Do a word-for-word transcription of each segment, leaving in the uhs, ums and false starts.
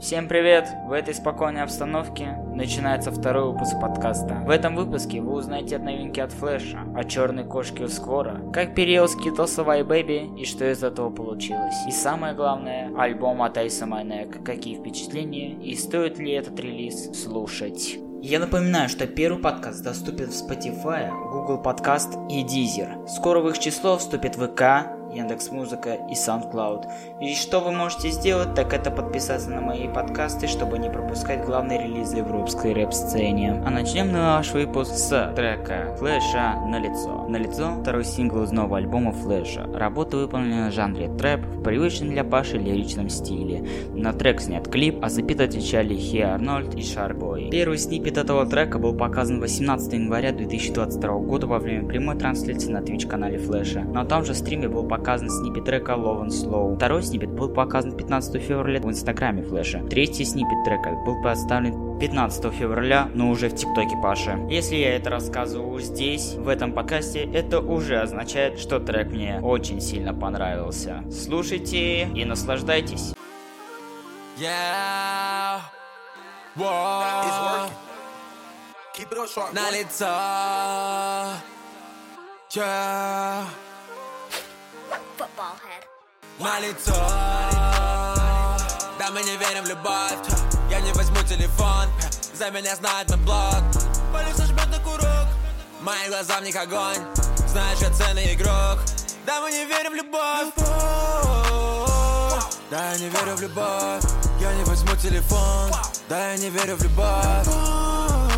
Всем привет! В этой спокойной обстановке начинается второй выпуск подкаста. В этом выпуске вы узнаете от новинки от Флэша, о черной кошке у Sqwore, как переел скитлса WhyBaby и что из этого получилось. И самое главное, альбом от сто шестьдесят один, какие впечатления и стоит ли этот релиз слушать. Я напоминаю, что первый подкаст доступен в Spotify, Google Подкаст и Deezer. Скоро в их число вступит ВК, Яндекс Музыка и SoundCloud. И что вы можете сделать, так это подписаться на мои подкасты, чтобы не пропускать главные релизы европской рэп-сцене. А начнем наш выпуск с трека Флэша «На лицо». «На лицо» — второй сингл из нового альбома Флэша. Работа выполнена в жанре трэп, в привычном для Паши лиричном стиле. На трек снят клип, а за бит отвечали Хи Арнольд и Шарбой. Первый сниппет этого трека был показан восемнадцатого января две тысячи двадцать второго года во время прямой трансляции на Twitch канале Флэша. На том же стриме был показан Показан сниппет трека Love and Slow. Второй сниппет был показан пятнадцатого февраля в инстаграме Флэша. Третий сниппет трека был представлен пятнадцатого февраля, но уже в ТикТоке Паши. Если я это рассказываю здесь, в этом подкасте, это уже означает, что трек мне очень сильно понравился. Слушайте и наслаждайтесь. Yeah. На лицо. Yeah. На лицо, да мы не верим в любовь. Я не возьму телефон, за меня знает мой блог. Палец жмет на курок, мои глаза в них огонь. Знаешь, я ценный игрок. Да мы не верим в любовь, любовь. Да я не верю в любовь. Я не возьму телефон, да я не верю в любовь, любовь.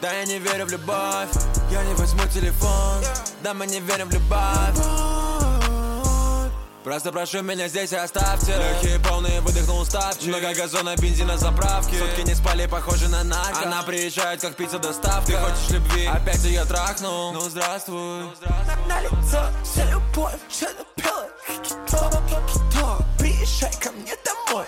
Да я не верю в любовь. Я не возьму телефон, да мы не верим в любовь, любовь. Просто прошу меня здесь и оставьте. Легкие полные, выдохнул уставчик. Много газона, бензин на заправке. Сутки не спали, похожи на нарко. Она приезжает, как пицца доставка. Ты хочешь любви, опять ее трахнул. Ну здравствуй, ну, здравствуй. На, на лицо, вся любовь, все напела. Хики-то, хики-то, приезжай ко мне домой.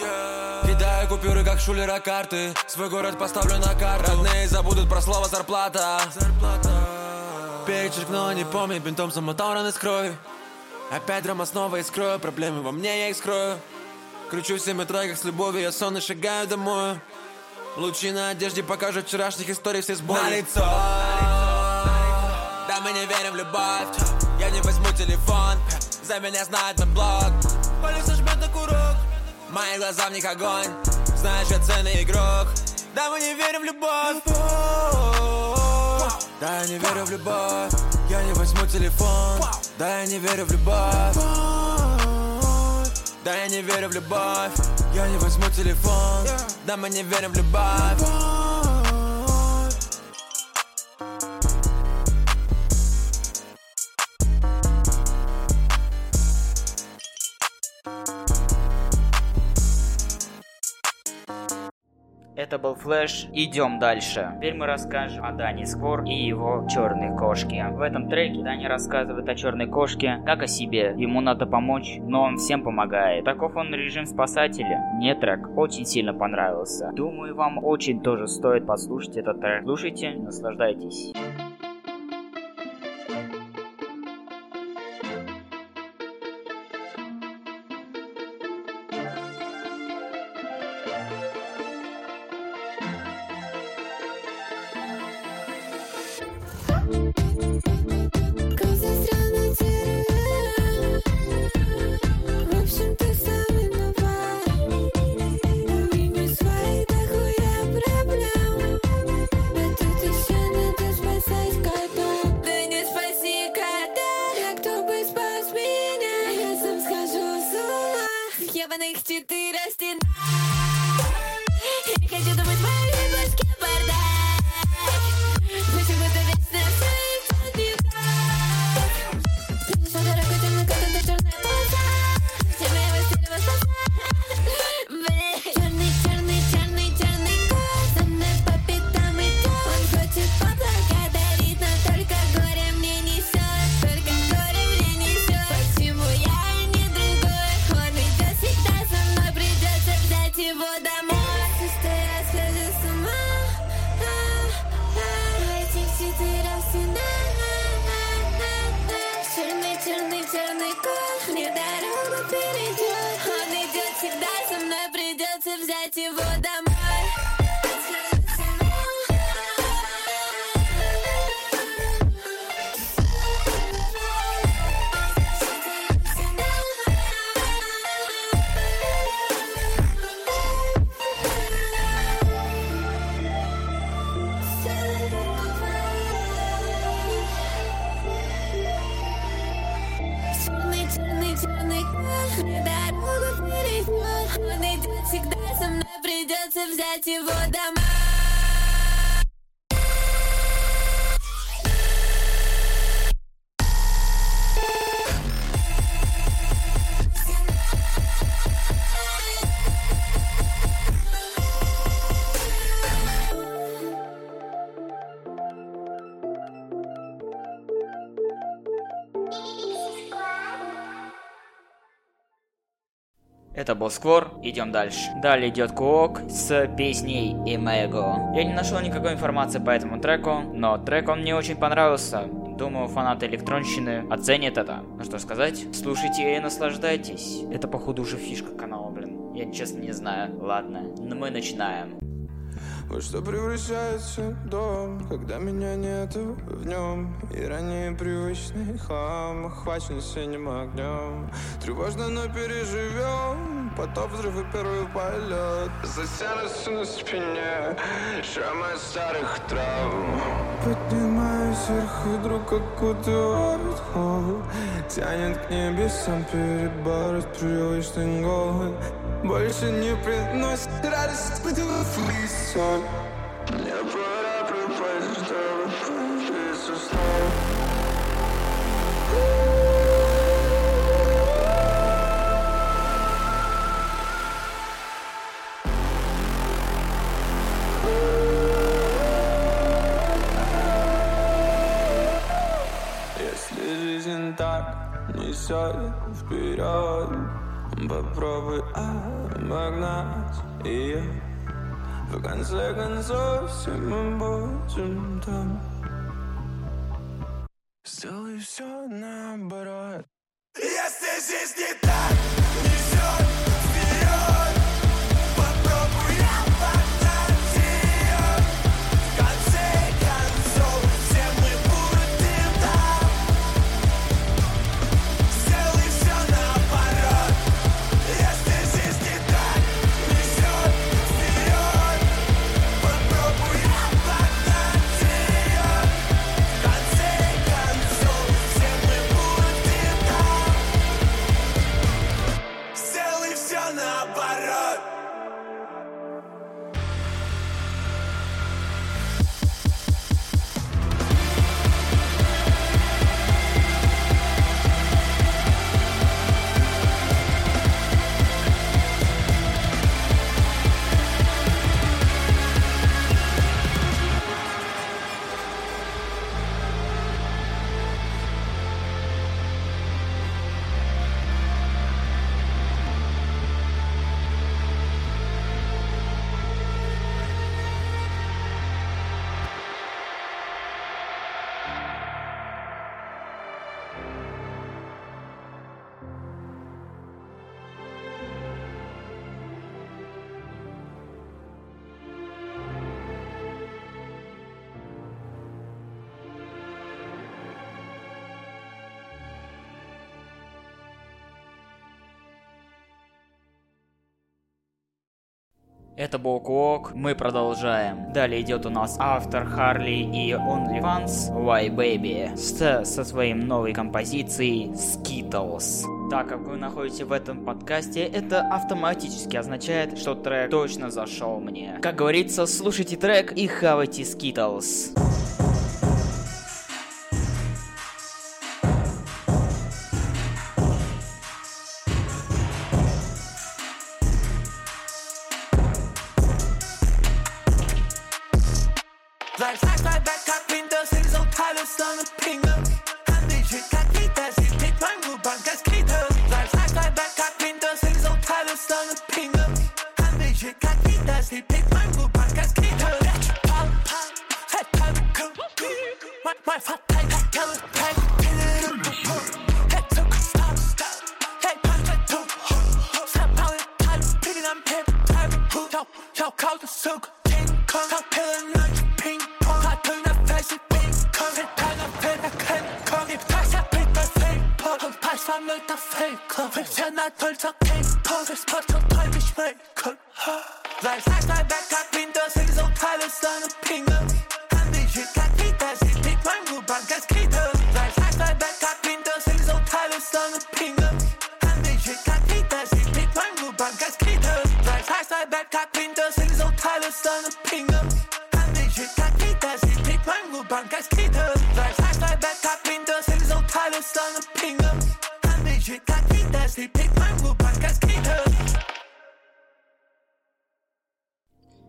Yeah. Кидаю купюры, как шулера карты. Свой город поставлю на карту. Родные забудут про слово зарплата. Зарплата. Перечеркну, не помню, бинтом замотал раны с кровью. Опять драма снова искрою, проблемы во мне я их скрою. Кручу в семи треках с любовью, я сонно шагаю домой. Лучи на одежде покажут вчерашних историй все сбои. На лицо, да мы не верим в любовь. Я не возьму телефон, за меня знает мой блог. Палец жмет на курок, мои глаза в них огонь. Знаешь, я ценный игрок, да мы не верим в любовь, любовь. Да я не верю в любовь. Я не возьму телефон, да я не верю в любовь, любовь. Да я не верю в любовь. Я не возьму телефон, yeah. Да мы не верим в любовь, любовь. Это был Флэш. Идем дальше. Теперь мы расскажем о Дани Sqwore и его черной кошке. В этом треке Дани рассказывает о черной кошке, как о себе. Ему надо помочь, но он всем помогает. Таков он режим спасателя. Мне трек очень сильно понравился. Думаю, вам очень тоже стоит послушать этот трек. Слушайте, наслаждайтесь. придется взять его домой. Придется взять его домой. Это был Sqwore, идем дальше. Далее идет Куок с песней Imago. Я не нашел никакой информации по этому треку, но трек он мне очень понравился. Думаю, фанаты электронщины оценят это. Ну что сказать, слушайте и наслаждайтесь. Это походу уже фишка канала, блин. Я честно не знаю. Ладно, но мы начинаем. Во что превращается дом, когда меня нету в нем, и ранее привычный хлам охвачен синим огнем. Тревожно, но переживем потоп, взрыв и первый полет. Затянуться на спине шрам от старых травм. Поднимаюсь вверх, и вдруг как удавит холод, тянет к небесам перебороть привычный голод. Больше не приносит радость, подумав лицо. Мне пора пропасть, чтобы появиться снова. Если жизнь так несет вперед, попробуй обогнать ее. В конце концов, все мы будем там. Сделай все наоборот. Если жизнь не так несет вперед, попробуй обогнать ее. В конце концов, все мы будем там. Сделай все наоборот. Если жизнь не так несет вперед, попробуй обогнать ее. В конце концов, все мы будем там. Сделай все наоборот. Это был Куок, мы продолжаем. Далее идет у нас автор Харли и OnlyFans WhyBaby с, со своим новой композицией Skittles. Так как вы находитесь в этом подкасте, это автоматически означает, что трек точно зашел мне. Как говорится, слушайте трек и хавайте Skittles. Hey,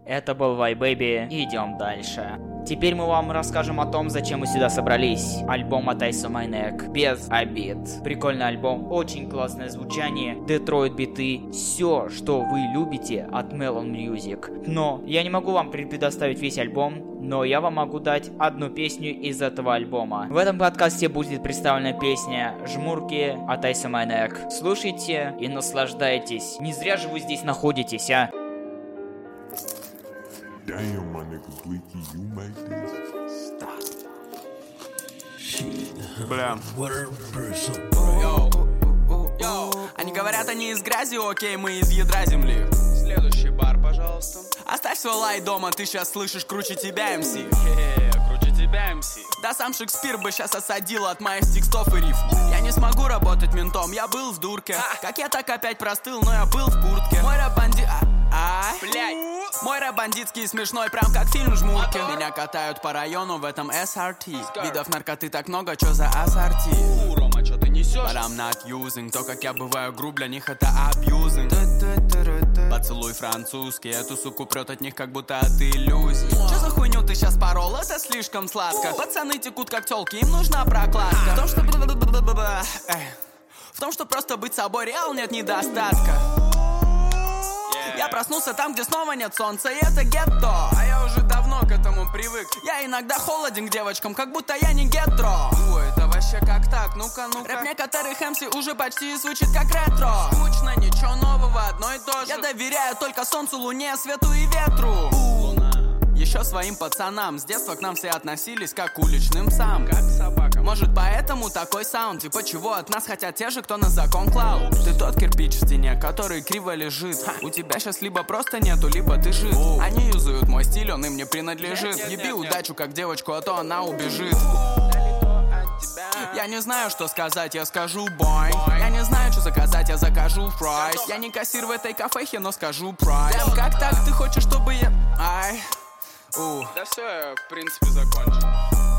Это был WhyBaby, идем дальше. Теперь мы вам расскажем о том, зачем мы сюда собрались. Альбом от сто шестьдесят один ONMYNECK, без обид. Прикольный альбом, очень классное звучание, Детройт биты, все, что вы любите от Melon Music. Но я не могу вам предоставить весь альбом, но я вам могу дать одну песню из этого альбома. В этом подкасте будет представлена песня «Жмурки» от сто шестьдесят один ONMYNECK. Слушайте и наслаждайтесь. Не зря же вы здесь находитесь, а. Damn, my niggas leaky, you make this? Stop. Shit. Бля. Йоу, йоу. Они говорят, они из грязи, окей, мы из ядра земли. Следующий бар, пожалуйста. Оставь свой лай дома, ты сейчас слышишь круче тебя, эм си. Хе-хе, круче тебя, эм си. Да сам Шекспир бы сейчас осадил от моих текстов и рифм. Я не смогу работать ментом, я был в дурке. Как я так опять простыл, но я был в куртке. Мой рабанди... А, блядь. Мой рэп бандитский смешной, прям как фильм «Жмурки». Меня катают по району в этом эс эр ти. Видов наркоты так много, чё за ассорти? У, Рома, чё ты несёшь? But I'm not using. То, как я бываю груб, для них это абьюзинг. Поцелуй французский, эту суку прёт от них, как будто от иллюзий. Чё за хуйню ты сейчас порол? Это слишком сладко. Пацаны текут, как тёлки, им нужна прокладка. В том, что... В том, что просто быть собой реал нет недостатка. Я проснулся там, где снова нет солнца, и это гетто. А я уже давно к этому привык. Я иногда холоден к девочкам, как будто я не гетро. Ой, это вообще как так, ну-ка, ну-ка. Рэп некоторых эмси уже почти звучит как ретро. Скучно, ничего нового, одно и то же. Я доверяю только солнцу, луне, свету и ветру. Еще своим пацанам. С детства к нам все относились как к уличным псам. Как собакам. Может поэтому такой саунд. Типа чего от нас хотят те же, кто на закон клал. Ты тот кирпич в стене, который криво лежит. Ха. У тебя сейчас либо просто нету, либо ты жив. Оу. Они юзают мой стиль, он им не принадлежит. Нет, нет, Еби нет, нет. Удачу как девочку, а то она убежит. Я не знаю, что сказать, я скажу бой. Я не знаю, что заказать, я закажу фрайс. Я не кассир в этой кафехе, но скажу прайс. Дэм, как так ты хочешь, чтобы я... Ай... Uh. Да все, я в принципе закончил.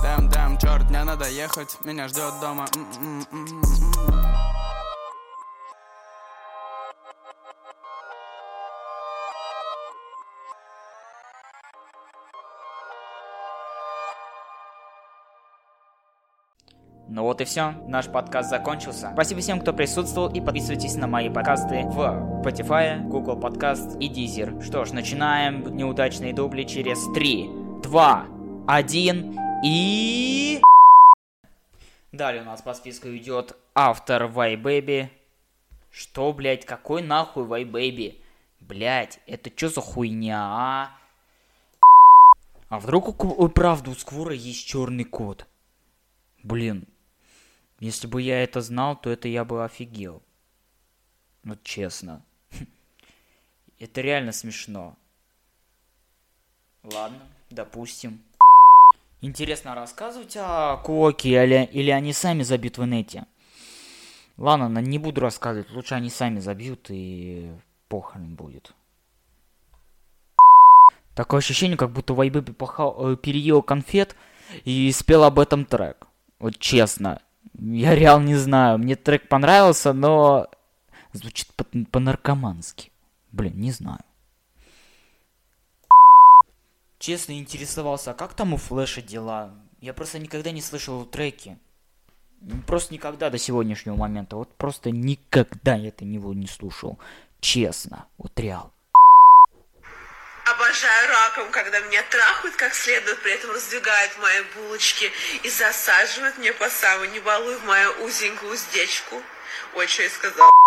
Дэм, дэм, черт, мне надо ехать. Меня ждет дома. М-м-м-м-м. Ну вот и все, наш подкаст закончился. Спасибо всем, кто присутствовал, и подписывайтесь на мои подкасты в Spotify, Google Подкаст и Deezer. Что ж, начинаем неудачные дубли через три, два, один и... Далее у нас по списку идет автор WhyBaby. Что, блять, какой нахуй WhyBaby? Блять, это что за хуйня, а? А вдруг у правда у Sqwore есть черный кот? Блин, если бы я это знал, то это я бы офигел. Вот честно. Это реально смешно. Ладно, допустим. Интересно рассказывать о Куоке или, или они сами забьют в инете? Ладно, не буду рассказывать, лучше они сами забьют и похрен будет. Такое ощущение, как будто WhyBaby похал, переел конфет и спел об этом трек. Вот честно, я реал не знаю. Мне трек понравился, но звучит по- по-наркомански. Блин, не знаю. Честно интересовался, а как там у Флэша дела? Я просто никогда не слышал треки. Просто никогда до сегодняшнего момента. Вот просто никогда я это него не слушал. Честно, вот реал. Обожаю раком, когда меня трахают как следует, при этом раздвигают мои булочки и засаживают мне по самой небалуй в мою узенькую уздечку. Ой, что я сказала.